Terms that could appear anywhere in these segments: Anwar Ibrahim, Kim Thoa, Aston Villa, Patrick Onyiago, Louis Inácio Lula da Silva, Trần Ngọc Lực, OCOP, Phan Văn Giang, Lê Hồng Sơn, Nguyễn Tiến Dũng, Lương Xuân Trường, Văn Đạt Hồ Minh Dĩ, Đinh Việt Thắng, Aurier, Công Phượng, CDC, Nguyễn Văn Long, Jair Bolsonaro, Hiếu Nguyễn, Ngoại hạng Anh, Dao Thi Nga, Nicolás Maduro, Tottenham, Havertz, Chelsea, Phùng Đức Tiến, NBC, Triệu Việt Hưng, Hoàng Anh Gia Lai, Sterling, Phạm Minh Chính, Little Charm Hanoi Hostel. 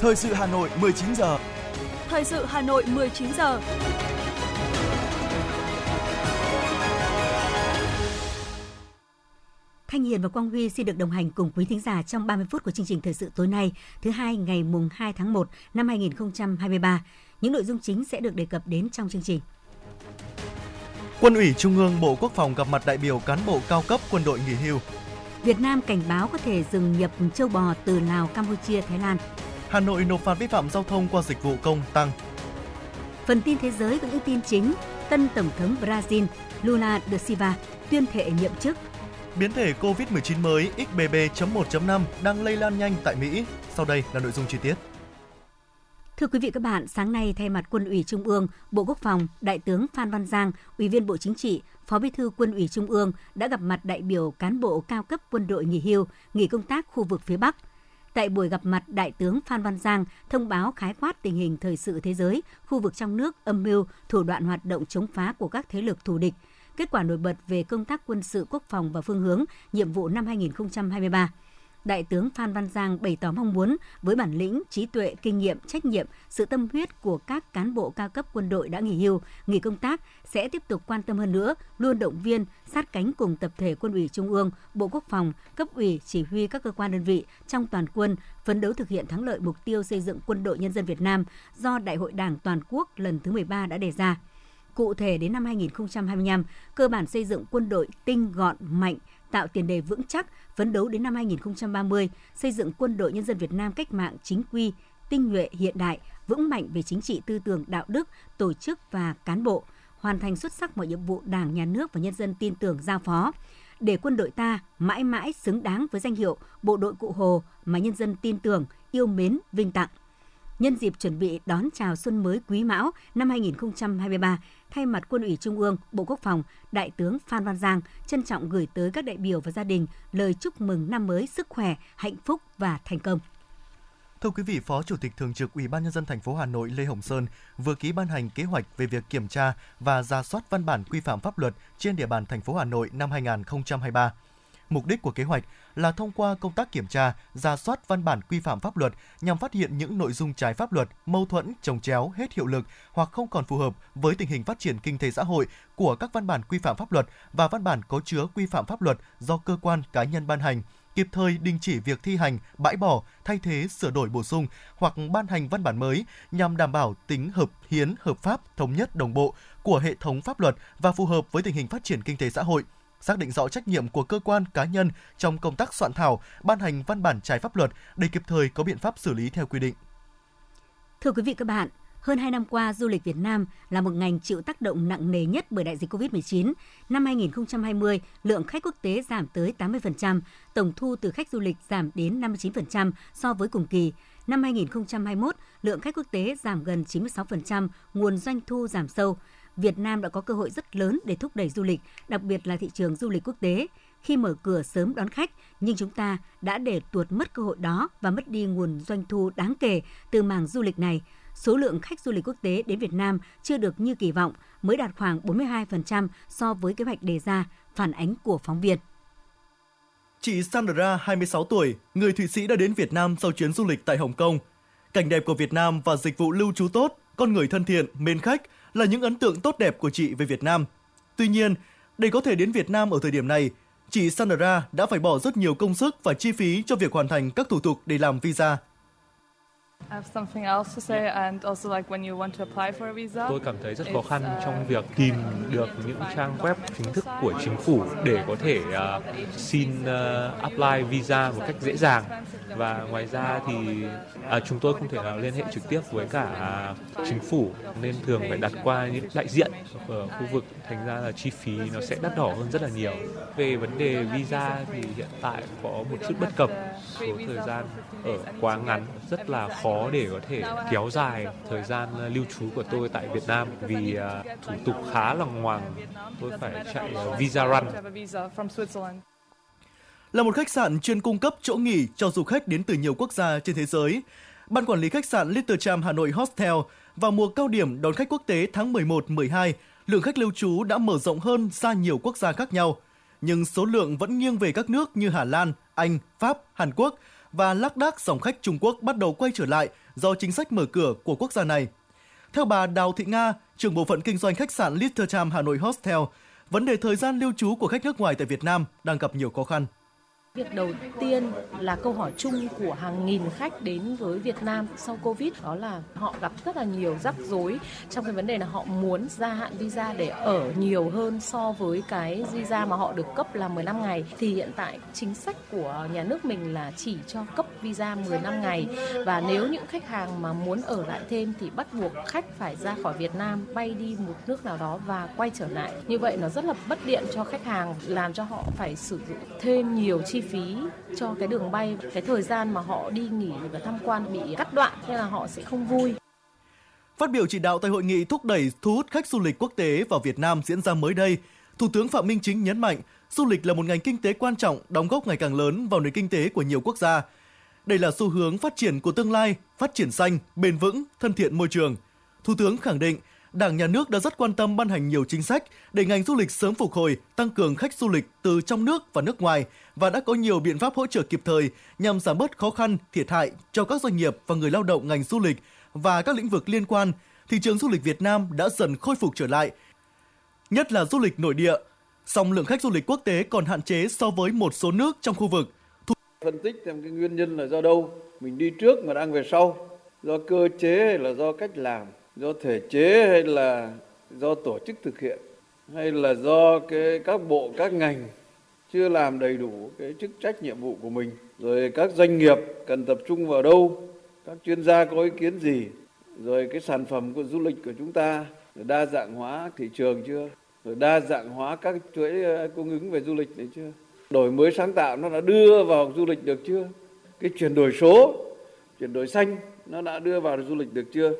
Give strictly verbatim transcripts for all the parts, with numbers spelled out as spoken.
Thời sự Hà Nội mười chín giờ. Thời sự Hà Nội mười chín giờ. Thanh Hiền và Quang Huy xin được đồng hành cùng quý thính giả trong ba mươi phút của chương trình thời sự tối nay, thứ hai ngày mùng hai tháng một năm hai nghìn không trăm hai mươi ba. Những nội dung chính sẽ được đề cập đến trong chương trình. Quân ủy Trung ương, Bộ Quốc phòng gặp mặt đại biểu cán bộ cao cấp quân đội nghỉ hưu. Việt Nam cảnh báo có thể dừng nhập châu bò từ Lào, Campuchia, Thái Lan. Hà Nội nộp phạt vi phạm giao thông qua dịch vụ công tăng. Phần tin thế giới với những tin chính: tân tổng thống Brazil Lula da Silva tuyên thệ nhậm chức. Biến thể cô vít mười chín mới X B B chấm một chấm năm đang lây lan nhanh tại Mỹ. Sau đây là nội dung chi tiết. Thưa quý vị và các bạn, sáng nay thay mặt Quân ủy Trung ương, Bộ Quốc phòng, Đại tướng Phan Văn Giang, Ủy viên Bộ Chính trị, Phó Bí thư Quân ủy Trung ương đã gặp mặt đại biểu cán bộ cao cấp quân đội nghỉ hưu, nghỉ công tác khu vực phía Bắc. Tại buổi gặp mặt, Đại tướng Phan Văn Giang thông báo khái quát tình hình thời sự thế giới, khu vực trong nước, âm mưu, thủ đoạn hoạt động chống phá của các thế lực thù địch, kết quả nổi bật về công tác quân sự quốc phòng và phương hướng, nhiệm vụ năm hai nghìn không trăm hai mươi ba. Đại tướng Phan Văn Giang bày tỏ mong muốn với bản lĩnh, trí tuệ, kinh nghiệm, trách nhiệm, sự tâm huyết của các cán bộ cao cấp quân đội đã nghỉ hưu, nghỉ công tác sẽ tiếp tục quan tâm hơn nữa, luôn động viên, sát cánh cùng tập thể Quân ủy Trung ương, Bộ Quốc phòng, cấp ủy, chỉ huy các cơ quan đơn vị trong toàn quân, phấn đấu thực hiện thắng lợi mục tiêu xây dựng Quân đội Nhân dân Việt Nam do Đại hội Đảng Toàn quốc lần thứ mười ba đã đề ra. Cụ thể, đến năm hai nghìn không trăm hai mươi lăm, cơ bản xây dựng quân đội tinh gọn, mạnh, tạo tiền đề vững chắc, phấn đấu đến năm hai nghìn không trăm ba mươi, xây dựng Quân đội Nhân dân Việt Nam cách mạng chính quy, tinh nhuệ hiện đại, vững mạnh về chính trị, tư tưởng, đạo đức, tổ chức và cán bộ, hoàn thành xuất sắc mọi nhiệm vụ Đảng, Nhà nước và nhân dân tin tưởng giao phó, để quân đội ta mãi mãi xứng đáng với danh hiệu bộ đội Cụ Hồ mà nhân dân tin tưởng, yêu mến, vinh tặng. Nhân dịp chuẩn bị đón chào xuân mới Quý Mão năm hai nghìn không trăm hai mươi ba, thay mặt Quân ủy Trung ương, Bộ Quốc phòng, Đại tướng Phan Văn Giang trân trọng gửi tới các đại biểu và gia đình lời chúc mừng năm mới sức khỏe, hạnh phúc và thành công. Thưa quý vị, Phó Chủ tịch Thường trực Ủy ban Nhân dân thành phố Hà Nội Lê Hồng Sơn vừa ký ban hành kế hoạch về việc kiểm tra và rà soát văn bản quy phạm pháp luật trên địa bàn thành phố Hà Nội năm hai nghìn không trăm hai mươi ba. Mục đích của kế hoạch là thông qua công tác kiểm tra, rà soát văn bản quy phạm pháp luật nhằm phát hiện những nội dung trái pháp luật, mâu thuẫn, chồng chéo, hết hiệu lực hoặc không còn phù hợp với tình hình phát triển kinh tế xã hội của các văn bản quy phạm pháp luật và văn bản có chứa quy phạm pháp luật do cơ quan cá nhân ban hành, kịp thời đình chỉ việc thi hành, bãi bỏ, thay thế, sửa đổi bổ sung hoặc ban hành văn bản mới nhằm đảm bảo tính hợp hiến, hợp pháp, thống nhất, đồng bộ của hệ thống pháp luật và phù hợp với tình hình phát triển kinh tế xã hội. Xác định rõ trách nhiệm của cơ quan cá nhân trong công tác soạn thảo, ban hành văn bản trái pháp luật để kịp thời có biện pháp xử lý theo quy định. Thưa quý vị các bạn, hơn hai năm qua, du lịch Việt Nam là một ngành chịu tác động nặng nề nhất bởi đại dịch cô vít mười chín. Năm hai nghìn không trăm hai mươi, lượng khách quốc tế giảm tới tám mươi phần trăm, tổng thu từ khách du lịch giảm đến năm mươi chín phần trăm so với cùng kỳ. Năm hai nghìn không trăm hai mươi mốt, lượng khách quốc tế giảm gần chín mươi sáu phần trăm, nguồn doanh thu giảm sâu. Việt Nam đã có cơ hội rất lớn để thúc đẩy du lịch, đặc biệt là thị trường du lịch quốc tế. Khi mở cửa sớm đón khách, nhưng chúng ta đã để tuột mất cơ hội đó và mất đi nguồn doanh thu đáng kể từ mảng du lịch này. Số lượng khách du lịch quốc tế đến Việt Nam chưa được như kỳ vọng, mới đạt khoảng bốn mươi hai phần trăm so với kế hoạch đề ra, phản ánh của phóng viên. Chị Sandra, hai mươi sáu tuổi, người Thụy Sĩ đã đến Việt Nam sau chuyến du lịch tại Hồng Kông. Cảnh đẹp của Việt Nam và dịch vụ lưu trú tốt, con người thân thiện, mến khách là những ấn tượng tốt đẹp của chị về Việt Nam. Tuy nhiên, để có thể đến Việt Nam ở thời điểm này, chị Sandra đã phải bỏ rất nhiều công sức và chi phí cho việc hoàn thành các thủ tục để làm visa. Tôi cảm thấy rất khó khăn trong việc tìm được những trang web chính thức của chính phủ để có thể uh, xin uh, apply visa một cách dễ dàng. Và ngoài ra thì uh, chúng tôi không thể nào liên hệ trực tiếp với cả uh, chính phủ, nên thường phải đặt qua những đại diện ở khu vực, thành ra là chi phí nó sẽ đắt đỏ hơn rất là nhiều. Về vấn đề visa thì hiện tại có một chút bất cập, số thời gian ở quá ngắn, rất là khó để có thể kéo dài thời gian lưu trú của tôi tại Việt Nam vì thủ tục khá là ngoằng, tôi phải chạy visa run. Là một khách sạn chuyên cung cấp chỗ nghỉ cho du khách đến từ nhiều quốc gia trên thế giới, Ban quản lý khách sạn Little Charm Hanoi Hostel vào mùa cao điểm đón khách quốc tế tháng mười một mười hai, lượng khách lưu trú đã mở rộng hơn ra nhiều quốc gia khác nhau, nhưng số lượng vẫn nghiêng về các nước như Hà Lan, Anh, Pháp, Hàn Quốc và lác đác dòng khách Trung Quốc bắt đầu quay trở lại do chính sách mở cửa của quốc gia này. Theo bà Đào Thị Nga, trưởng bộ phận kinh doanh khách sạn Little Charm Hanoi Hostel, vấn đề thời gian lưu trú của khách nước ngoài tại Việt Nam đang gặp nhiều khó khăn. Việc đầu tiên là câu hỏi chung của hàng nghìn khách đến với Việt Nam sau Covid, đó là họ gặp rất là nhiều rắc rối trong cái vấn đề là họ muốn gia hạn visa để ở nhiều hơn so với cái visa mà họ được cấp là mười lăm ngày. Thì hiện tại chính sách của nhà nước mình là chỉ cho cấp visa mười lăm ngày, và nếu những khách hàng mà muốn ở lại thêm thì bắt buộc khách phải ra khỏi Việt Nam, bay đi một nước nào đó và quay trở lại. Như vậy nó rất là bất tiện cho khách hàng, làm cho họ phải sử dụng thêm nhiều chi phí phí cho cái đường bay, cái thời gian mà họ đi nghỉ và tham quan bị cắt đoạn, nên là họ sẽ không vui. Phát biểu chỉ đạo tại hội nghị thúc đẩy thu hút khách du lịch quốc tế vào Việt Nam diễn ra mới đây, Thủ tướng Phạm Minh Chính nhấn mạnh du lịch là một ngành kinh tế quan trọng, đóng góp ngày càng lớn vào nền kinh tế của nhiều quốc gia. Đây là xu hướng phát triển của tương lai, phát triển xanh, bền vững, thân thiện môi trường. Thủ tướng khẳng định Đảng, Nhà nước đã rất quan tâm ban hành nhiều chính sách để ngành du lịch sớm phục hồi, tăng cường khách du lịch từ trong nước và nước ngoài và đã có nhiều biện pháp hỗ trợ kịp thời nhằm giảm bớt khó khăn, thiệt hại cho các doanh nghiệp và người lao động ngành du lịch và các lĩnh vực liên quan. Thị trường du lịch Việt Nam đã dần khôi phục trở lại, nhất là du lịch nội địa. Song lượng khách du lịch quốc tế còn hạn chế so với một số nước trong khu vực. Thu... Phân tích xem cái nguyên nhân là do đâu, mình đi trước mà đang về sau, do cơ chế hay là do cách làm, do thể chế hay là do tổ chức thực hiện, hay là do cái các bộ các ngành chưa làm đầy đủ cái chức trách nhiệm vụ của mình, rồi các doanh nghiệp cần tập trung vào đâu, các chuyên gia có ý kiến gì, rồi cái sản phẩm của du lịch của chúng ta đa dạng hóa thị trường chưa, rồi đa dạng hóa các chuỗi cung ứng về du lịch đấy chưa, đổi mới sáng tạo nó đã đưa vào du lịch được chưa, cái chuyển đổi số, chuyển đổi xanh nó đã đưa vào du lịch được chưa,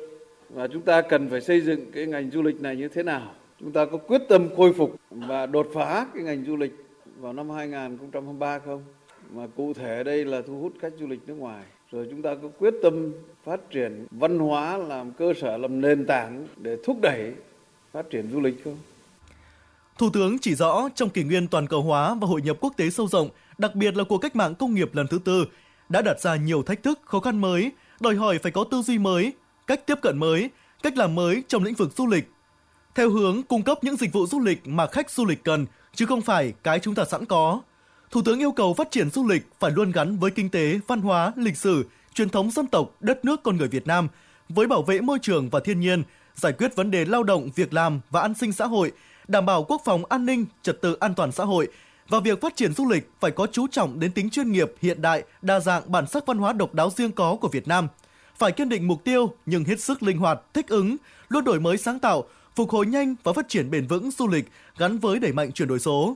và chúng ta cần phải xây dựng cái ngành du lịch này như thế nào. Chúng ta có quyết tâm khôi phục và đột phá cái ngành du lịch vào năm hai không hai ba không? Mà cụ thể đây là thu hút khách du lịch nước ngoài. Rồi chúng ta có quyết tâm phát triển văn hóa làm cơ sở, làm nền tảng để thúc đẩy phát triển du lịch không? Thủ tướng chỉ rõ trong kỷ nguyên toàn cầu hóa và hội nhập quốc tế sâu rộng, đặc biệt là cuộc cách mạng công nghiệp lần thứ tư, đã đặt ra nhiều thách thức, khó khăn mới, đòi hỏi phải có tư duy mới, cách tiếp cận mới, cách làm mới trong lĩnh vực du lịch, theo hướng cung cấp những dịch vụ du lịch mà khách du lịch cần, chứ không phải cái chúng ta sẵn có. Thủ tướng yêu cầu phát triển du lịch phải luôn gắn với kinh tế, văn hóa, lịch sử, truyền thống dân tộc, đất nước con người Việt Nam, với bảo vệ môi trường và thiên nhiên, giải quyết vấn đề lao động, việc làm và an sinh xã hội, đảm bảo quốc phòng an ninh, trật tự an toàn xã hội, và việc phát triển du lịch phải có chú trọng đến tính chuyên nghiệp, hiện đại, đa dạng bản sắc văn hóa độc đáo riêng có của Việt Nam. Phải kiên định mục tiêu nhưng hết sức linh hoạt, thích ứng, luôn đổi mới sáng tạo, phục hồi nhanh và phát triển bền vững du lịch gắn với đẩy mạnh chuyển đổi số.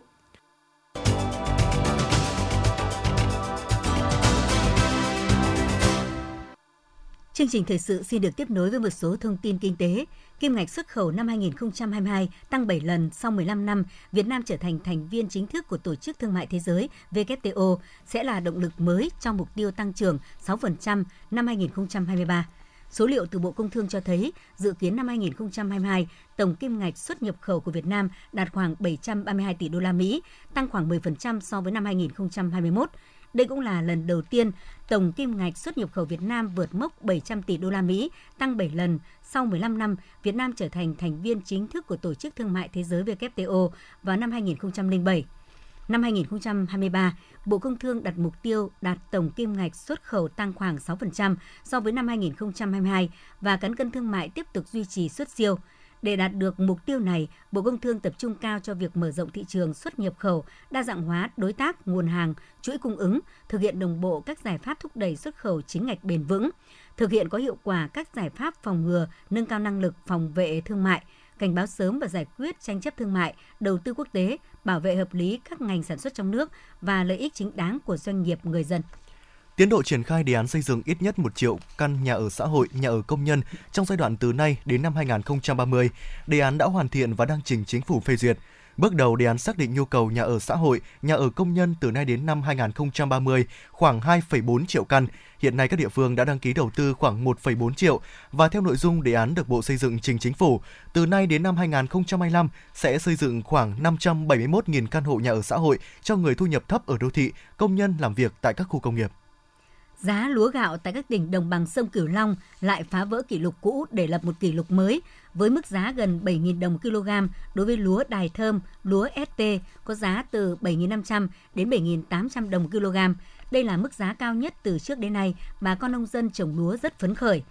Chương trình thời sự xin được tiếp nối với một số thông tin kinh tế. Kim ngạch xuất khẩu năm hai không hai hai tăng bảy lần sau mười lăm năm, Việt Nam trở thành thành viên chính thức của Tổ chức Thương mại Thế giới W T O, sẽ là động lực mới cho mục tiêu tăng trưởng sáu phần trăm năm hai không hai ba. Số liệu từ Bộ Công Thương cho thấy, dự kiến năm hai không hai hai, tổng kim ngạch xuất nhập khẩu của Việt Nam đạt khoảng bảy trăm ba mươi hai tỷ đô la Mỹ, tăng khoảng mười phần trăm so với năm hai không hai mốt. Đây cũng là lần đầu tiên tổng kim ngạch xuất nhập khẩu Việt Nam vượt mốc bảy trăm tỷ đô la Mỹ, tăng bảy lần sau mười lăm năm. Việt Nam trở thành thành viên chính thức của Tổ chức Thương mại Thế giới W T O vào năm hai không không bảy. Năm hai không hai ba, Bộ Công Thương đặt mục tiêu đạt tổng kim ngạch xuất khẩu tăng khoảng sáu phần trăm so với năm hai không hai hai và cán cân thương mại tiếp tục duy trì xuất siêu. Để đạt được mục tiêu này, Bộ Công Thương tập trung cao cho việc mở rộng thị trường xuất nhập khẩu, đa dạng hóa đối tác, nguồn hàng, chuỗi cung ứng, thực hiện đồng bộ các giải pháp thúc đẩy xuất khẩu chính ngạch bền vững, thực hiện có hiệu quả các giải pháp phòng ngừa, nâng cao năng lực phòng vệ thương mại, cảnh báo sớm và giải quyết tranh chấp thương mại, đầu tư quốc tế, bảo vệ hợp lý các ngành sản xuất trong nước và lợi ích chính đáng của doanh nghiệp, người dân. Tiến độ triển khai đề án xây dựng ít nhất một triệu căn nhà ở xã hội, nhà ở công nhân trong giai đoạn từ nay đến năm hai không ba không, đề án đã hoàn thiện và đang trình chính phủ phê duyệt. Bước đầu, đề án xác định nhu cầu nhà ở xã hội, nhà ở công nhân từ nay đến năm hai không ba không khoảng hai phẩy bốn triệu căn. Hiện nay các địa phương đã đăng ký đầu tư khoảng một phẩy bốn triệu và theo nội dung đề án được Bộ Xây dựng trình Chính phủ, từ nay đến năm hai không hai lăm sẽ xây dựng khoảng năm trăm bảy mươi mốt nghìn căn hộ nhà ở xã hội cho người thu nhập thấp ở đô thị, công nhân làm việc tại các khu công nghiệp. Giá lúa gạo tại các tỉnh đồng bằng sông Cửu Long lại phá vỡ kỷ lục cũ để lập một kỷ lục mới, với mức giá gần bảy nghìn đồng kg đối với lúa Đài Thơm, lúa ét tê có giá từ bảy nghìn năm trăm đến bảy nghìn tám trăm đồng kg. Đây là mức giá cao nhất từ trước đến nay, bà con nông dân trồng lúa rất phấn khởi.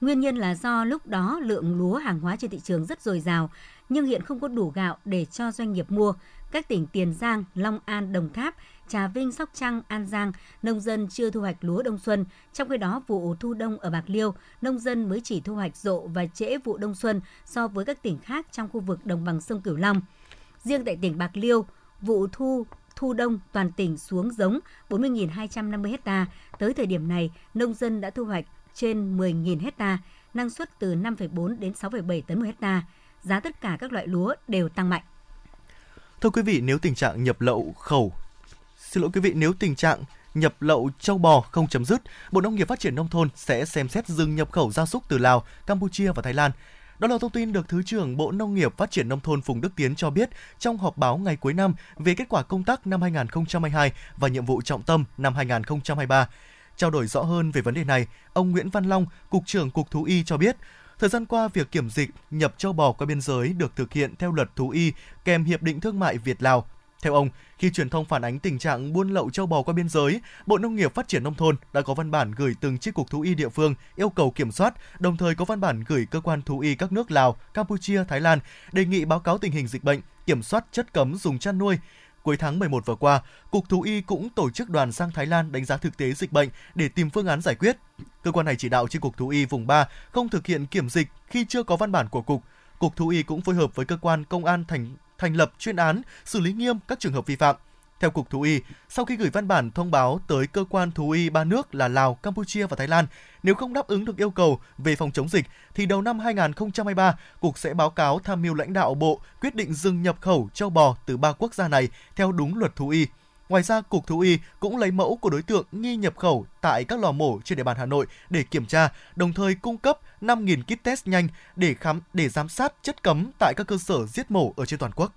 Nguyên nhân là do lúc đó lượng lúa hàng hóa trên thị trường rất dồi dào, nhưng hiện không có đủ gạo để cho doanh nghiệp mua. Các tỉnh Tiền Giang, Long An, Đồng Tháp, Trà Vinh, Sóc Trăng, An Giang, nông dân chưa thu hoạch lúa đông xuân. Trong khi đó, vụ thu đông ở Bạc Liêu, nông dân mới chỉ thu hoạch rộ và trễ vụ đông xuân so với các tỉnh khác trong khu vực đồng bằng sông Cửu Long. Riêng tại tỉnh Bạc Liêu, vụ thu thu đông toàn tỉnh xuống giống bốn mươi nghìn hai trăm năm mươi ha. Tới thời điểm này, nông dân đã thu hoạch trên mười nghìn ha, năng suất từ năm phẩy bốn đến sáu phẩy bảy tấn một ha. Giá tất cả các loại lúa đều tăng mạnh. Thưa quý vị, nếu tình trạng nhập lậu khẩu Xin lỗi quý vị, nếu tình trạng nhập lậu châu bò không chấm dứt, Bộ Nông nghiệp Phát triển Nông thôn sẽ xem xét dừng nhập khẩu gia súc từ Lào, Campuchia và Thái Lan. Đó là thông tin được Thứ trưởng Bộ Nông nghiệp Phát triển Nông thôn Phùng Đức Tiến cho biết trong họp báo ngày cuối năm về kết quả công tác năm hai nghìn không trăm hai mươi hai và nhiệm vụ trọng tâm năm hai nghìn không trăm hai mươi ba. Trao đổi rõ hơn về vấn đề này, ông Nguyễn Văn Long, Cục trưởng Cục Thú y cho biết, thời gian qua, việc kiểm dịch nhập châu bò qua biên giới được thực hiện theo luật thú y kèm Hiệp định Thương mại Việt-Lào. Theo ông, khi truyền thông phản ánh tình trạng buôn lậu châu bò qua biên giới, Bộ Nông nghiệp Phát triển Nông thôn đã có văn bản gửi từng chi cục thú y địa phương yêu cầu kiểm soát, đồng thời có văn bản gửi cơ quan thú y các nước Lào, Campuchia, Thái Lan đề nghị báo cáo tình hình dịch bệnh, kiểm soát chất cấm dùng chăn nuôi. Cuối tháng mười một vừa qua, Cục Thú y cũng tổ chức đoàn sang Thái Lan đánh giá thực tế dịch bệnh để tìm phương án giải quyết. Cơ quan này chỉ đạo chi cục Thú y vùng ba không thực hiện kiểm dịch khi chưa có văn bản của Cục. Cục Thú y cũng phối hợp với cơ quan công an thành, thành lập chuyên án, xử lý nghiêm các trường hợp vi phạm. Theo Cục Thú y, sau khi gửi văn bản thông báo tới cơ quan thú y ba nước là Lào, Campuchia và Thái Lan, nếu không đáp ứng được yêu cầu về phòng chống dịch, thì đầu năm hai nghìn không trăm hai mươi ba, Cục sẽ báo cáo tham mưu lãnh đạo Bộ quyết định dừng nhập khẩu châu bò từ ba quốc gia này theo đúng luật thú y. Ngoài ra, Cục Thú y cũng lấy mẫu của đối tượng nghi nhập khẩu tại các lò mổ trên địa bàn Hà Nội để kiểm tra, đồng thời cung cấp năm nghìn kit test nhanh để khám để giám sát chất cấm tại các cơ sở giết mổ ở trên toàn quốc.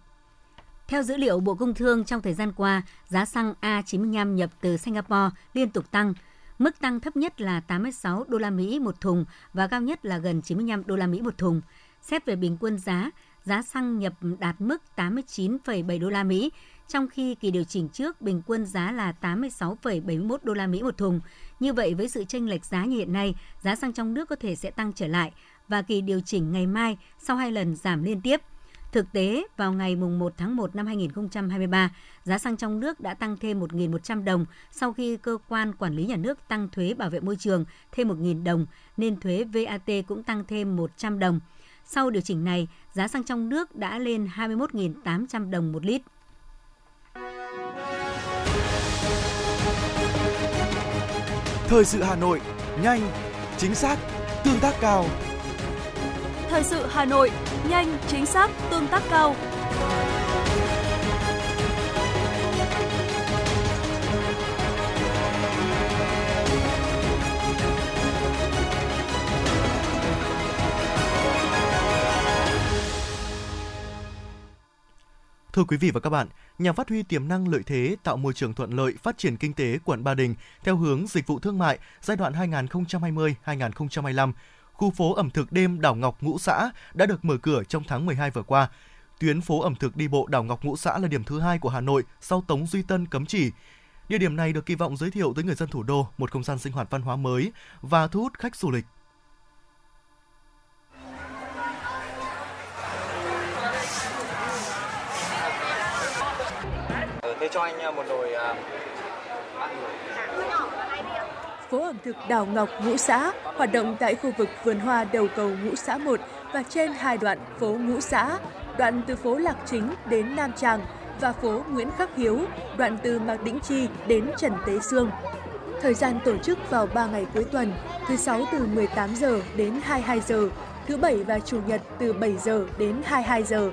Theo dữ liệu Bộ Công Thương, trong thời gian qua, giá xăng A chín mươi lăm nhập từ Singapore liên tục tăng. Mức tăng thấp nhất là tám mươi sáu đô la Mỹ một thùng và cao nhất là gần chín mươi lăm đô la Mỹ một thùng. Xét về bình quân giá, giá xăng nhập đạt mức tám mươi chín phẩy bảy đô la Mỹ, trong khi kỳ điều chỉnh trước bình quân giá là tám mươi sáu phẩy bảy mươi mốt đô la Mỹ một thùng. Như vậy, với sự chênh lệch giá như hiện nay, giá xăng trong nước có thể sẽ tăng trở lại và kỳ điều chỉnh ngày mai sau hai lần giảm liên tiếp. Thực tế, vào ngày một tháng một năm hai nghìn không trăm hai mươi ba, giá xăng trong nước đã tăng thêm một nghìn một trăm đồng sau khi cơ quan quản lý nhà nước tăng thuế bảo vệ môi trường thêm một nghìn đồng, nên thuế vê a tê cũng tăng thêm một trăm đồng. Sau điều chỉnh này, giá xăng trong nước đã lên hai mươi mốt nghìn tám trăm đồng một lít. Thời sự Hà Nội, nhanh, chính xác, tương tác cao. Thời sự Hà Nội, nhanh, chính xác, tương tác cao. Thưa quý vị và các bạn, nhằm phát huy tiềm năng lợi thế, tạo môi trường thuận lợi phát triển kinh tế quận Ba Đình theo hướng dịch vụ thương mại giai đoạn hai nghìn không trăm hai mươi đến hai nghìn không trăm hai mươi lăm, khu phố ẩm thực đêm Đảo Ngọc Ngũ Xã đã được mở cửa trong tháng mười hai vừa qua. Tuyến phố ẩm thực đi bộ Đảo Ngọc Ngũ Xã là điểm thứ hai của Hà Nội sau Tống Duy Tân Cấm Chỉ. Địa điểm này được kỳ vọng giới thiệu tới người dân thủ đô một không gian sinh hoạt văn hóa mới và thu hút khách du lịch. Thế cho anh một nồi Phố ẩm thực Đảo Ngọc Ngũ Xã hoạt động tại khu vực vườn hoa đầu cầu Ngũ Xã một và trên hai đoạn phố Ngũ Xã, đoạn từ phố Lạc Chính đến Nam Tràng và phố Nguyễn Khắc Hiếu, đoạn từ Mạc Đĩnh Chi đến Trần Tế Xương. Thời gian tổ chức vào ba ngày cuối tuần, thứ sáu từ mười tám giờ đến hai mươi hai giờ, thứ bảy và chủ nhật từ bảy giờ đến hai mươi hai giờ.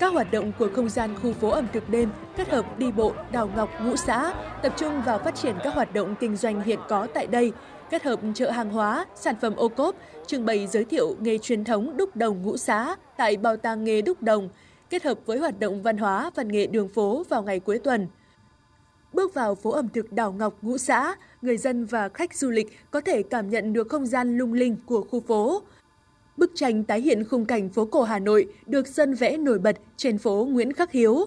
Các hoạt động của không gian khu phố ẩm thực đêm kết hợp đi bộ Đảo Ngọc Ngũ Xã tập trung vào phát triển các hoạt động kinh doanh hiện có tại đây, kết hợp chợ hàng hóa, sản phẩm ô cốp, trưng bày giới thiệu nghề truyền thống đúc đồng Ngũ Xã tại Bảo tàng nghề đúc đồng, kết hợp với hoạt động văn hóa, văn nghệ đường phố vào ngày cuối tuần. Bước vào phố ẩm thực đảo Ngọc Ngũ Xã, người dân và khách du lịch có thể cảm nhận được không gian lung linh của khu phố. Bức tranh tái hiện khung cảnh phố cổ Hà Nội được sơn vẽ nổi bật trên phố Nguyễn Khắc Hiếu.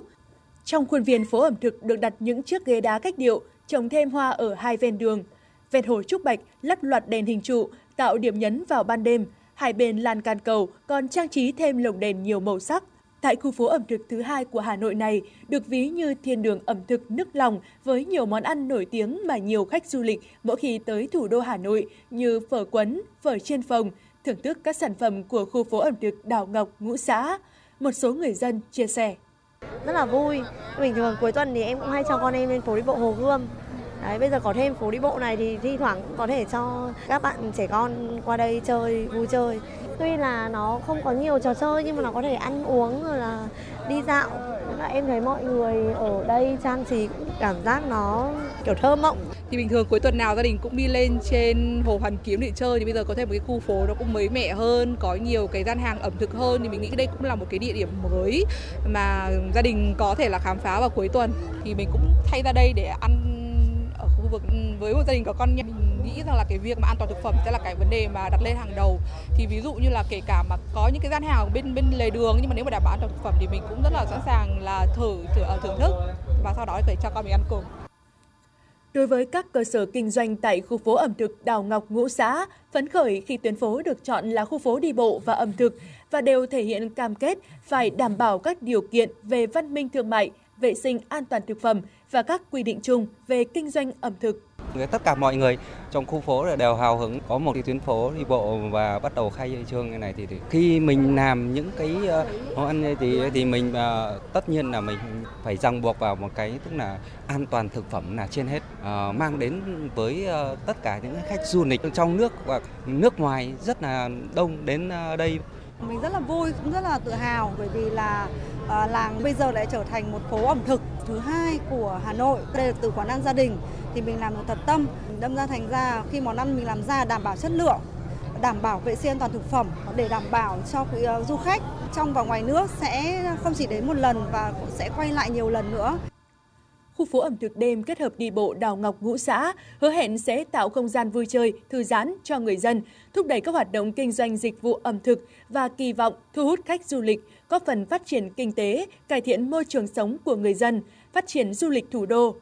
Trong khuôn viên phố ẩm thực được đặt những chiếc ghế đá cách điệu, trồng thêm hoa ở hai ven đường. Ven hồ Trúc Bạch lắp loạt đèn hình trụ, tạo điểm nhấn vào ban đêm. Hai bên lan can cầu còn trang trí thêm lồng đèn nhiều màu sắc. Tại khu phố ẩm thực thứ hai của Hà Nội này, được ví như thiên đường ẩm thực nức lòng với nhiều món ăn nổi tiếng mà nhiều khách du lịch mỗi khi tới thủ đô Hà Nội như phở quấn, phở chiên phồng, thưởng thức các sản phẩm của khu phố ẩm thực đảo Ngọc Ngũ Xã. Một số người dân chia sẻ. Rất là vui. Bình thường cuối tuần thì em cũng hay cho con em lên phố đi bộ Hồ Gươm. Đấy, bây giờ có thêm phố đi bộ này thì thi thoảng cũng có thể cho các bạn trẻ con qua đây chơi, vui chơi. Tuy là nó không có nhiều trò chơi nhưng mà nó có thể ăn uống rồi là đi dạo. Là em thấy mọi người ở đây trang trí cũng cảm giác nó kiểu thơ mộng. Thì bình thường cuối tuần nào gia đình cũng đi lên trên Hồ Hoàn Kiếm để chơi, thì bây giờ có thêm một cái khu phố nó cũng mới mẻ hơn, có nhiều cái gian hàng ẩm thực hơn, thì mình nghĩ đây cũng là một cái địa điểm mới mà gia đình có thể là khám phá vào cuối tuần. Thì mình cũng thay ra đây để ăn ở khu vực với một gia đình có con nhà. Mình nghĩ rằng là cái việc mà an toàn thực phẩm sẽ là cái vấn đề mà đặt lên hàng đầu. Thì ví dụ như là kể cả mà có những cái gian hàng bên bên lề đường, nhưng mà nếu mà đảm bảo an toàn thực phẩm thì mình cũng rất là sẵn sàng là thử thử thưởng thức và sau đó phải cho con mình ăn cùng. Đối với các cơ sở kinh doanh tại khu phố ẩm thực đảo Ngọc Ngũ Xã, phấn khởi khi tuyến phố được chọn là khu phố đi bộ và ẩm thực và đều thể hiện cam kết phải đảm bảo các điều kiện về văn minh thương mại, vệ sinh an toàn thực phẩm và các quy định chung về kinh doanh ẩm thực. Tất cả mọi người trong khu phố đều hào hứng có một cái tuyến phố đi bộ và bắt đầu khai trương như này thì, thì khi mình làm những cái món ăn thì thì mình tất nhiên là mình phải ràng buộc vào một cái tức là an toàn thực phẩm là trên hết, mang đến với tất cả những khách du lịch trong nước và nước ngoài rất là đông đến đây. Mình rất là vui, cũng rất là tự hào bởi vì là à, làng bây giờ lại trở thành một phố ẩm thực thứ hai của Hà Nội. Đây là từ quán ăn gia đình thì mình làm được thật tâm, đâm ra thành ra khi món ăn mình làm ra đảm bảo chất lượng, đảm bảo vệ sinh an toàn thực phẩm để đảm bảo cho quý, uh, du khách trong và ngoài nước sẽ không chỉ đến một lần và cũng sẽ quay lại nhiều lần nữa. Khu phố ẩm thực đêm kết hợp đi bộ đảo Ngọc Ngũ Xã hứa hẹn sẽ tạo không gian vui chơi, thư giãn cho người dân, thúc đẩy các hoạt động kinh doanh dịch vụ ẩm thực và kỳ vọng thu hút khách du lịch, góp phần phát triển kinh tế, cải thiện môi trường sống của người dân, phát triển du lịch thủ đô.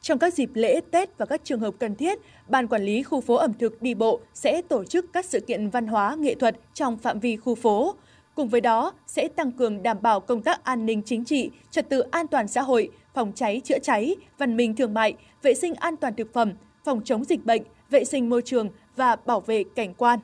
Trong các dịp lễ Tết và các trường hợp cần thiết, Ban Quản lý Khu phố ẩm thực đi bộ sẽ tổ chức các sự kiện văn hóa, nghệ thuật trong phạm vi khu phố. Cùng với đó, sẽ tăng cường đảm bảo công tác an ninh chính trị, trật tự an toàn xã hội, phòng cháy, chữa cháy, văn minh thương mại, vệ sinh an toàn thực phẩm, phòng chống dịch bệnh, vệ sinh môi trường và bảo vệ cảnh quan.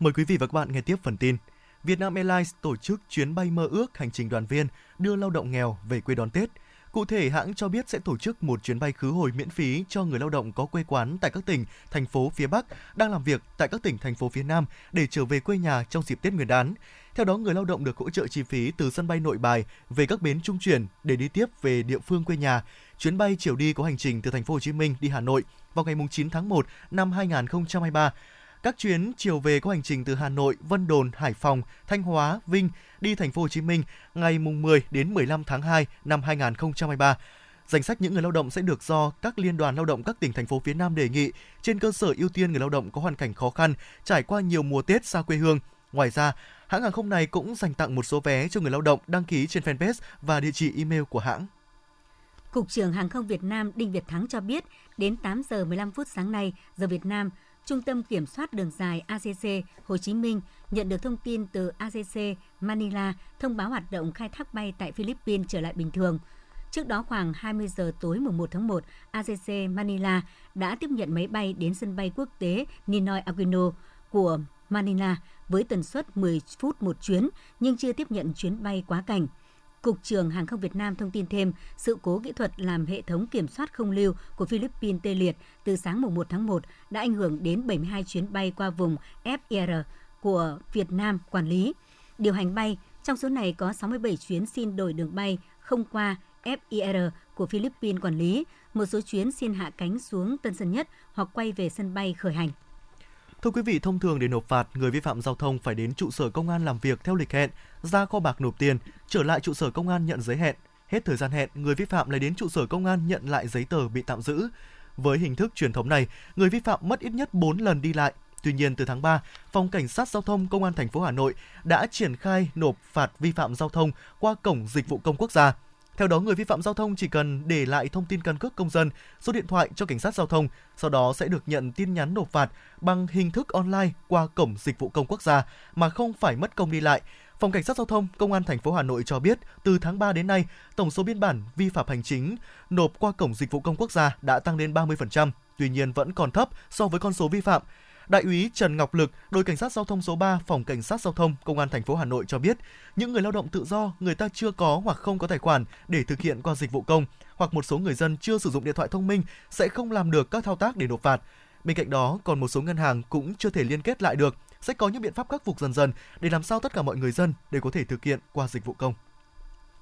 Mời quý vị và các bạn nghe tiếp phần tin. Vietnam Airlines tổ chức chuyến bay mơ ước hành trình đoàn viên đưa lao động nghèo về quê đón Tết. Cụ thể, hãng cho biết sẽ tổ chức một chuyến bay khứ hồi miễn phí cho người lao động có quê quán tại các tỉnh, thành phố phía Bắc đang làm việc tại các tỉnh, thành phố phía Nam để trở về quê nhà trong dịp Tết Nguyên đán. Theo đó, người lao động được hỗ trợ chi phí từ sân bay Nội Bài về các bến trung chuyển để đi tiếp về địa phương quê nhà. Chuyến bay chiều đi có hành trình từ Thành phố Hồ Chí Minh đi Hà Nội vào ngày chín tháng một năm hai nghìn không trăm hai mươi ba. Các chuyến chiều về có hành trình từ Hà Nội, Vân Đồn, Hải Phòng, Thanh Hóa, Vinh đi Thành phố Hồ Chí Minh ngày mười đến mười lăm tháng hai năm hai nghìn không trăm hai mươi ba. Danh sách những người lao động sẽ được do các liên đoàn lao động các tỉnh thành phố phía Nam đề nghị trên cơ sở ưu tiên người lao động có hoàn cảnh khó khăn, trải qua nhiều mùa Tết xa quê hương. Ngoài ra, hãng hàng không này cũng dành tặng một số vé cho người lao động đăng ký trên fanpage và địa chỉ email của hãng. Cục trưởng Hàng không Việt Nam Đinh Việt Thắng cho biết, đến tám giờ mười lăm phút sáng nay giờ Việt Nam, Trung tâm Kiểm soát Đường dài a xê xê Hồ Chí Minh nhận được thông tin từ a xê xê Manila thông báo hoạt động khai thác bay tại Philippines trở lại bình thường. Trước đó khoảng hai mươi giờ tối mùng một tháng một, a xê xê Manila đã tiếp nhận máy bay đến sân bay quốc tế Ninoy Aquino của Manila với tần suất mười phút một chuyến nhưng chưa tiếp nhận chuyến bay quá cảnh. Cục trưởng Hàng không Việt Nam thông tin thêm, sự cố kỹ thuật làm hệ thống kiểm soát không lưu của Philippines tê liệt từ sáng mùng một tháng một đã ảnh hưởng đến bảy mươi hai chuyến bay qua vùng ép i rờ của Việt Nam quản lý, điều hành bay. Trong số này có sáu mươi bảy chuyến xin đổi đường bay không qua ép i rờ của Philippines quản lý, một số chuyến xin hạ cánh xuống Tân Sơn Nhất hoặc quay về sân bay khởi hành. Thưa quý vị, thông thường để nộp phạt, người vi phạm giao thông phải đến trụ sở công an làm việc theo lịch hẹn, ra kho bạc nộp tiền, trở lại trụ sở công an nhận giấy hẹn. Hết thời gian hẹn, người vi phạm lại đến trụ sở công an nhận lại giấy tờ bị tạm giữ. Với hình thức truyền thống này, người vi phạm mất ít nhất bốn lần đi lại. Tuy nhiên, từ tháng ba, Phòng Cảnh sát Giao thông Công an thành phố Hà Nội đã triển khai nộp phạt vi phạm giao thông qua Cổng Dịch vụ Công Quốc gia. Theo đó, người vi phạm giao thông chỉ cần để lại thông tin căn cước công dân, số điện thoại cho cảnh sát giao thông, sau đó sẽ được nhận tin nhắn nộp phạt bằng hình thức online qua Cổng Dịch vụ Công Quốc gia mà không phải mất công đi lại. Phòng Cảnh sát Giao thông Công an thành phố Hà Nội cho biết, từ tháng ba đến nay, tổng số biên bản vi phạm hành chính nộp qua Cổng Dịch vụ Công Quốc gia đã tăng lên ba mươi phần trăm, tuy nhiên vẫn còn thấp so với con số vi phạm. Đại úy Trần Ngọc Lực, đội cảnh sát giao thông số ba, Phòng Cảnh sát Giao thông Công an thành phố Hà Nội cho biết, những người lao động tự do, người ta chưa có hoặc không có tài khoản để thực hiện qua dịch vụ công, hoặc một số người dân chưa sử dụng điện thoại thông minh sẽ không làm được các thao tác để nộp phạt. Bên cạnh đó, còn một số ngân hàng cũng chưa thể liên kết lại được, sẽ có những biện pháp khắc phục dần dần để làm sao tất cả mọi người dân đều có thể thực hiện qua dịch vụ công.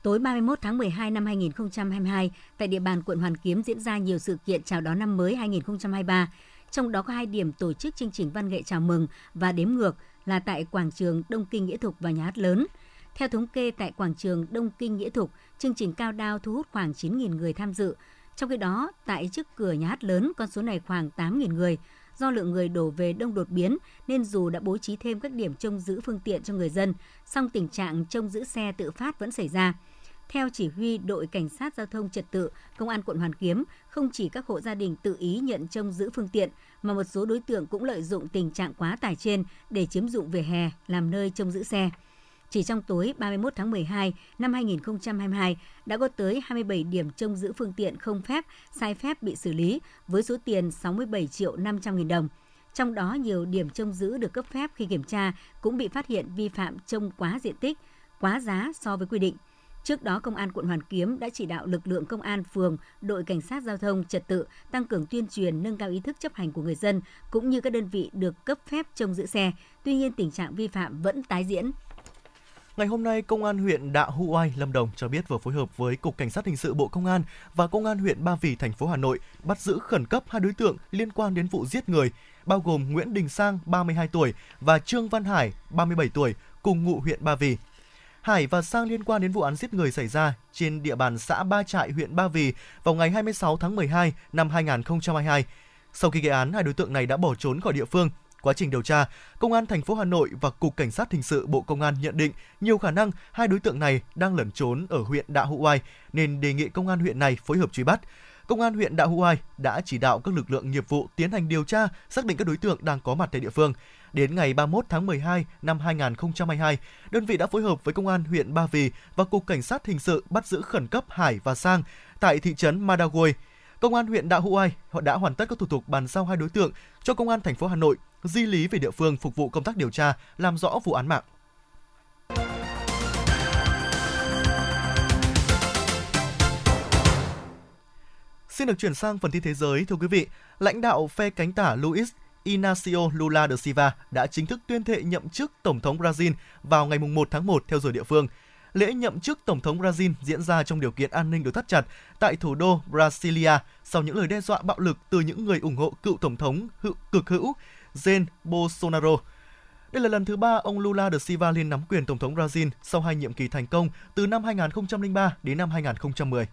Tối ba mươi mốt tháng mười hai năm hai nghìn không trăm hai mươi hai, tại địa bàn quận Hoàn Kiếm diễn ra nhiều sự kiện chào đón năm mới hai nghìn không trăm hai mươi ba. Trong đó có hai điểm tổ chức chương trình văn nghệ chào mừng và đếm ngược là tại Quảng trường Đông Kinh Nghĩa Thục và Nhà hát lớn. Theo thống kê, tại Quảng trường Đông Kinh Nghĩa Thục, chương trình cao đao thu hút khoảng chín nghìn người tham dự. Trong khi đó, tại trước cửa Nhà hát lớn, con số này khoảng tám nghìn người. Do lượng người đổ về đông đột biến nên dù đã bố trí thêm các điểm trông giữ phương tiện cho người dân, song tình trạng trông giữ xe tự phát vẫn xảy ra. Theo chỉ huy đội cảnh sát giao thông trật tự Công an quận Hoàn Kiếm, không chỉ các hộ gia đình tự ý nhận trông giữ phương tiện mà một số đối tượng cũng lợi dụng tình trạng quá tải trên để chiếm dụng vỉa hè làm nơi trông giữ xe. Chỉ trong tối ba mươi mốt tháng mười hai năm hai nghìn không trăm hai mươi hai đã có tới hai mươi bảy điểm trông giữ phương tiện không phép, sai phép bị xử lý với số tiền sáu mươi bảy triệu năm trăm nghìn đồng. Trong đó nhiều điểm trông giữ được cấp phép khi kiểm tra cũng bị phát hiện vi phạm trông quá diện tích, quá giá so với quy định. Trước đó, Công an quận Hoàn Kiếm đã chỉ đạo lực lượng công an phường, đội cảnh sát giao thông trật tự tăng cường tuyên truyền, nâng cao ý thức chấp hành của người dân cũng như các đơn vị được cấp phép trông giữ xe. Tuy nhiên, tình trạng vi phạm vẫn tái diễn. Ngày hôm nay, Công an huyện Đạ Huai, Lâm Đồng cho biết vừa phối hợp với Cục Cảnh sát Hình sự Bộ Công an và Công an huyện Ba Vì, thành phố Hà Nội bắt giữ khẩn cấp hai đối tượng liên quan đến vụ giết người, bao gồm Nguyễn Đình Sang, ba mươi hai tuổi và Trương Văn Hải, ba mươi bảy tuổi, cùng ngụ huyện Ba Vì. Hải và Sang liên quan đến vụ án giết người xảy ra trên địa bàn xã Ba Trại, huyện Ba Vì vào ngày hai mươi sáu tháng mười hai năm hai nghìn không trăm hai mươi hai. Sau khi gây án, hai đối tượng này đã bỏ trốn khỏi địa phương. Quá trình điều tra, Công an thành phố Hà Nội và Cục Cảnh sát Hình sự Bộ Công an nhận định nhiều khả năng hai đối tượng này đang lẩn trốn ở huyện Đạ Huai nên đề nghị Công an huyện này phối hợp truy bắt. Công an huyện Đạ Huai đã chỉ đạo các lực lượng nghiệp vụ tiến hành điều tra, xác định các đối tượng đang có mặt tại địa phương. Đến ngày ba mươi mốt tháng mười hai năm hai nghìn không trăm hai mươi hai, đơn vị đã phối hợp với Công an huyện Ba Vì và Cục Cảnh sát Hình sự bắt giữ khẩn cấp Hải và Sang tại thị trấn Madagui. Công an huyện Đạ Huai đã hoàn tất các thủ tục bàn giao hai đối tượng cho Công an thành phố Hà Nội di lý về địa phương phục vụ công tác điều tra, làm rõ vụ án mạng. Xin được chuyển sang phần tin thế giới, thưa quý vị. Lãnh đạo phe cánh tả Louis Inácio Lula da Silva đã chính thức tuyên thệ nhậm chức Tổng thống Brazil vào ngày một tháng một theo giờ địa phương. Lễ nhậm chức Tổng thống Brazil diễn ra trong điều kiện an ninh được thắt chặt tại thủ đô Brasilia sau những lời đe dọa bạo lực từ những người ủng hộ cựu Tổng thống hữu, cực hữu Jair Bolsonaro. Đây là lần thứ ba ông Lula da Silva lên nắm quyền Tổng thống Brazil sau hai nhiệm kỳ thành công từ năm hai nghìn không trăm lẻ ba đến năm hai nghìn không trăm mười.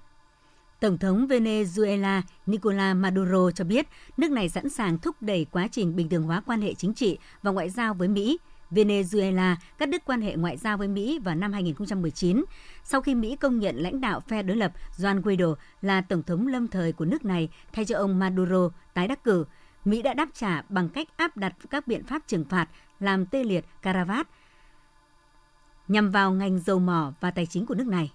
Tổng thống Venezuela Nicolás Maduro cho biết nước này sẵn sàng thúc đẩy quá trình bình thường hóa quan hệ chính trị và ngoại giao với Mỹ. Venezuela cắt đứt quan hệ ngoại giao với Mỹ vào năm hai nghìn không trăm mười chín sau khi Mỹ công nhận lãnh đạo phe đối lập Juan Guaidó là tổng thống lâm thời của nước này thay cho ông Maduro tái đắc cử. Mỹ đã đáp trả bằng cách áp đặt các biện pháp trừng phạt làm tê liệt caravan nhằm vào ngành dầu mỏ và tài chính của nước này.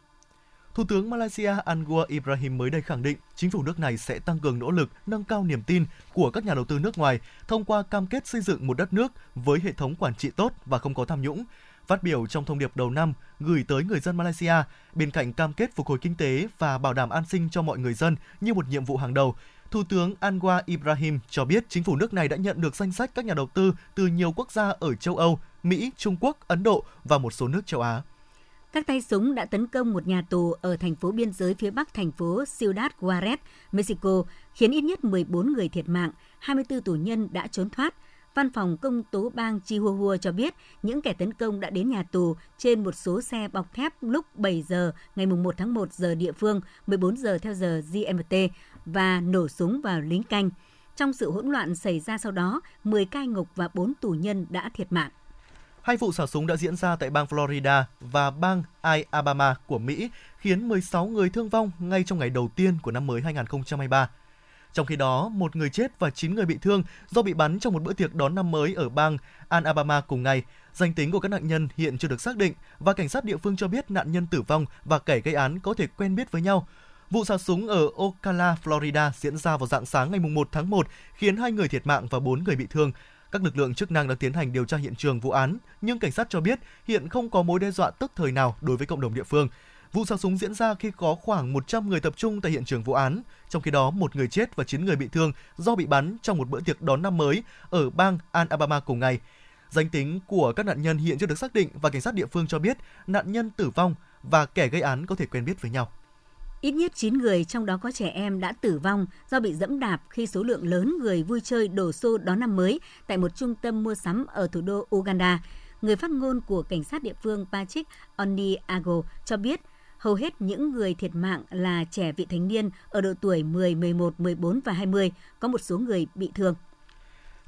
Thủ tướng Malaysia Anwar Ibrahim mới đây khẳng định chính phủ nước này sẽ tăng cường nỗ lực nâng cao niềm tin của các nhà đầu tư nước ngoài thông qua cam kết xây dựng một đất nước với hệ thống quản trị tốt và không có tham nhũng. Phát biểu trong thông điệp đầu năm gửi tới người dân Malaysia, bên cạnh cam kết phục hồi kinh tế và bảo đảm an sinh cho mọi người dân như một nhiệm vụ hàng đầu, Thủ tướng Anwar Ibrahim cho biết chính phủ nước này đã nhận được danh sách các nhà đầu tư từ nhiều quốc gia ở châu Âu, Mỹ, Trung Quốc, Ấn Độ và một số nước châu Á. Các tay súng đã tấn công một nhà tù ở thành phố biên giới phía bắc thành phố Ciudad Juárez, Mexico, khiến ít nhất mười bốn người thiệt mạng, hai mươi tư tù nhân đã trốn thoát. Văn phòng công tố bang Chihuahua cho biết những kẻ tấn công đã đến nhà tù trên một số xe bọc thép lúc bảy giờ ngày mùng một tháng một giờ địa phương, mười bốn giờ theo giờ giê em tê và nổ súng vào lính canh. Trong sự hỗn loạn xảy ra sau đó, mười cai ngục và bốn tù nhân đã thiệt mạng. Hai vụ xả súng đã diễn ra tại bang Florida và bang Alabama của Mỹ, khiến mười sáu người thương vong ngay trong ngày đầu tiên của năm mới hai không hai ba. Trong khi đó, một người chết và chín người bị thương do bị bắn trong một bữa tiệc đón năm mới ở bang Alabama cùng ngày. Danh tính của các nạn nhân hiện chưa được xác định và cảnh sát địa phương cho biết nạn nhân tử vong và kẻ gây án có thể quen biết với nhau. Vụ xả súng ở Ocala, Florida diễn ra vào rạng sáng ngày mùng một tháng một, khiến hai người thiệt mạng và bốn người bị thương. Các lực lượng chức năng đang tiến hành điều tra hiện trường vụ án, nhưng cảnh sát cho biết hiện không có mối đe dọa tức thời nào đối với cộng đồng địa phương. Vụ xả súng diễn ra khi có khoảng một trăm người tập trung tại hiện trường vụ án, trong khi đó một người chết và chín người bị thương do bị bắn trong một bữa tiệc đón năm mới ở bang Alabama cùng ngày. Danh tính của các nạn nhân hiện chưa được xác định và cảnh sát địa phương cho biết nạn nhân tử vong và kẻ gây án có thể quen biết với nhau. Ít nhất chín người, trong đó có trẻ em, đã tử vong do bị dẫm đạp khi số lượng lớn người vui chơi đổ xô đón năm mới tại một trung tâm mua sắm ở thủ đô Uganda. Người phát ngôn của cảnh sát địa phương Patrick Onyiago cho biết hầu hết những người thiệt mạng là trẻ vị thành niên ở độ tuổi mười, mười một, mười bốn và hai mươi, có một số người bị thương.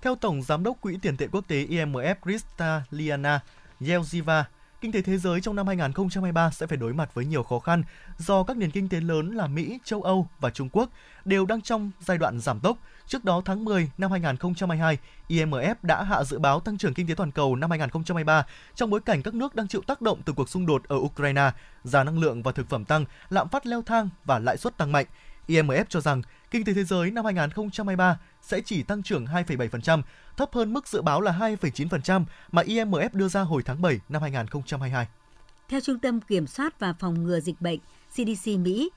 Theo Tổng Giám đốc Quỹ Tiền tệ Quốc tế I M F Kristalina Georgieva, kinh tế thế giới trong năm hai không hai ba sẽ phải đối mặt với nhiều khó khăn do các nền kinh tế lớn là Mỹ, châu Âu và Trung Quốc đều đang trong giai đoạn giảm tốc. Trước đó, tháng mười năm hai không hai hai, I M F đã hạ dự báo tăng trưởng kinh tế toàn cầu năm hai không hai ba trong bối cảnh các nước đang chịu tác động từ cuộc xung đột ở Ukraine, giá năng lượng và thực phẩm tăng, lạm phát leo thang và lãi suất tăng mạnh. I M F cho rằng kinh tế thế giới năm hai không hai ba sẽ chỉ tăng trưởng hai phẩy bảy phần trăm, thấp hơn mức dự báo là hai phẩy chín phần trăm mà I M F đưa ra hồi tháng bảy năm hai không hai hai. Theo Trung tâm Kiểm soát và Phòng ngừa Dịch bệnh C D C Mỹ,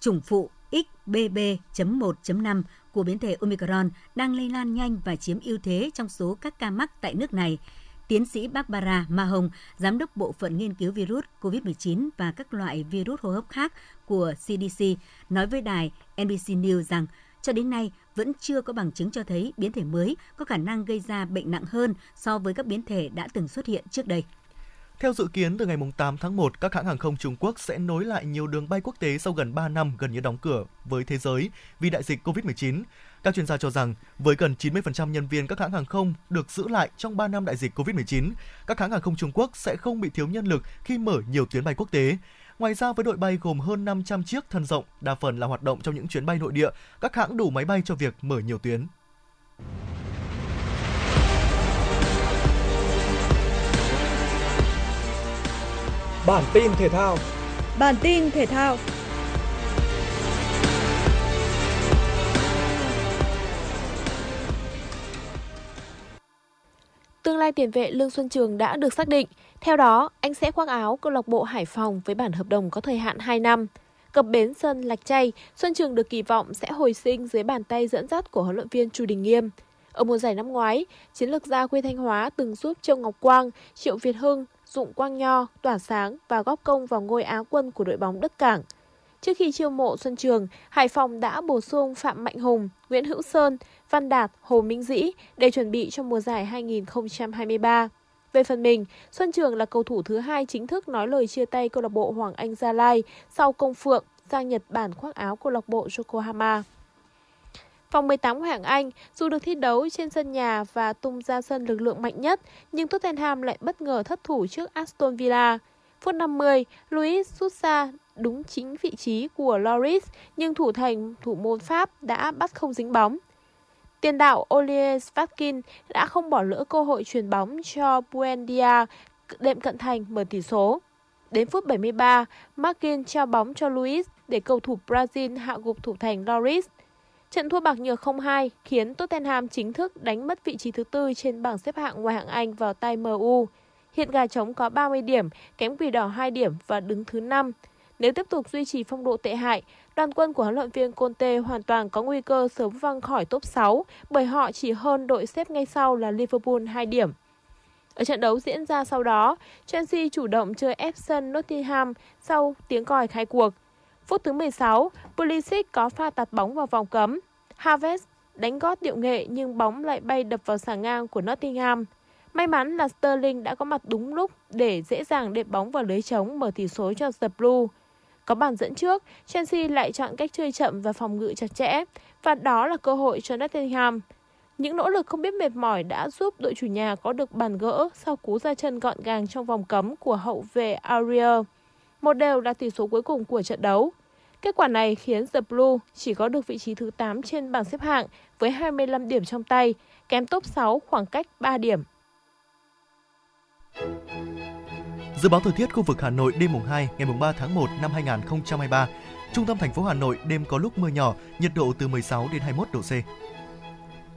chủng phụ X B B chấm một chấm năm của biến thể Omicron đang lây lan nhanh và chiếm ưu thế trong số các ca mắc tại nước này. Tiến sĩ Barbara Mahong, giám đốc bộ phận nghiên cứu virus covid mười chín và các loại virus hô hấp khác của C D C, nói với đài N B C News rằng cho đến nay vẫn chưa có bằng chứng cho thấy biến thể mới có khả năng gây ra bệnh nặng hơn so với các biến thể đã từng xuất hiện trước đây. Theo dự kiến, từ ngày tám tháng một, các hãng hàng không Trung Quốc sẽ nối lại nhiều đường bay quốc tế sau gần ba năm gần như đóng cửa với thế giới vì đại dịch covid mười chín. Các chuyên gia cho rằng, với gần chín mươi phần trăm nhân viên các hãng hàng không được giữ lại trong ba năm đại dịch covid mười chín, các hãng hàng không Trung Quốc sẽ không bị thiếu nhân lực khi mở nhiều tuyến bay quốc tế. Ngoài ra, với đội bay gồm hơn năm trăm chiếc thân rộng, đa phần là hoạt động trong những chuyến bay nội địa, các hãng đủ máy bay cho việc mở nhiều tuyến. Bản tin thể thao. Bản tin thể thao. Tương lai tiền vệ Lương Xuân Trường đã được xác định. Theo đó, anh sẽ khoác áo câu lạc bộ Hải Phòng với bản hợp đồng có thời hạn hai năm. Cập bến sân Lạch Tray, Xuân Trường được kỳ vọng sẽ hồi sinh dưới bàn tay dẫn dắt của huấn luyện viên Chu Đình Nghiêm. Ở mùa giải năm ngoái, chiến lược gia quê Thanh Hóa từng giúp Châu Ngọc Quang, Triệu Việt Hưng, Dụng Quang Nho tỏa sáng và góp công vào ngôi Á quân của đội bóng Đất Cảng. Trước khi chiêu mộ Xuân Trường, Hải Phòng đã bổ sung Phạm Mạnh Hùng, Nguyễn Hữu Sơn, Văn Đạt, Hồ Minh Dĩ để chuẩn bị cho mùa giải hai không hai ba. Về phần mình, Xuân Trường là cầu thủ thứ hai chính thức nói lời chia tay câu lạc bộ Hoàng Anh Gia Lai sau Công Phượng sang Nhật Bản khoác áo câu lạc bộ Yokohama. Vòng mười tám của hạng Anh, dù được thi đấu trên sân nhà và tung ra sân lực lượng mạnh nhất, nhưng Tottenham lại bất ngờ thất thủ trước Aston Villa. Phút năm mươi, Louis sút xa đúng chính vị trí của Loris, nhưng thủ thành thủ môn Pháp đã bắt không dính bóng. Tiền đạo Olivier Vatkin đã không bỏ lỡ cơ hội chuyền bóng cho Buendia đệm cận thành mở tỷ số. Đến phút bảy mươi ba, Markin trao bóng cho Luis để cầu thủ Brazil hạ gục thủ thành Loris. Trận thua bạc nhược không hai khiến Tottenham chính thức đánh mất vị trí thứ tư trên bảng xếp hạng ngoại hạng Anh vào tay M U. Hiện gà trống có ba mươi điểm, kém Quỷ Đỏ hai điểm và đứng thứ năm. Nếu tiếp tục duy trì phong độ tệ hại, đoàn quân của huấn luyện viên Conte hoàn toàn có nguy cơ sớm văng khỏi top sáu bởi họ chỉ hơn đội xếp ngay sau là Liverpool hai điểm. Ở trận đấu diễn ra sau đó, Chelsea chủ động chơi Epson Nottingham sau tiếng còi khai cuộc. Phút thứ mười sáu, Pulisic có pha tạt bóng vào vòng cấm. Havertz đánh gót điệu nghệ nhưng bóng lại bay đập vào xà ngang của Nottingham. May mắn là Sterling đã có mặt đúng lúc để dễ dàng đệm bóng vào lưới trống mở tỷ số cho The Blue. Có bàn dẫn trước, Chelsea lại chọn cách chơi chậm và phòng ngự chặt chẽ, và đó là cơ hội cho Nottingham. Những nỗ lực không biết mệt mỏi đã giúp đội chủ nhà có được bàn gỡ sau cú ra chân gọn gàng trong vòng cấm của hậu vệ Aurier. Một đều là tỷ số cuối cùng của trận đấu. Kết quả này khiến The Blue chỉ có được vị trí thứ tám trên bảng xếp hạng với hai mươi lăm điểm trong tay, kém top sáu khoảng cách ba điểm. Dự báo thời tiết khu vực Hà Nội đêm mùng hai ngày mùng ba tháng một năm hai nghìn không trăm hai mươi ba. Trung tâm thành phố Hà Nội đêm có lúc mưa nhỏ, nhiệt độ từ mười sáu đến hai mươi mốt độ C.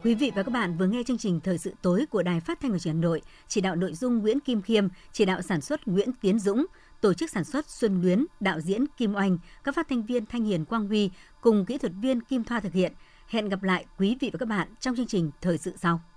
Quý vị và các bạn vừa nghe chương trình Thời sự tối của Đài Phát thanh và Truyền hình Hà Nội, chỉ đạo nội dung Nguyễn Kim Khiêm, chỉ đạo sản xuất Nguyễn Tiến Dũng, tổ chức sản xuất Xuân Luyến, đạo diễn Kim Oanh, các phát thanh viên Thanh Hiền, Quang Huy cùng kỹ thuật viên Kim Thoa thực hiện. Hẹn gặp lại quý vị và các bạn trong chương trình Thời sự sau.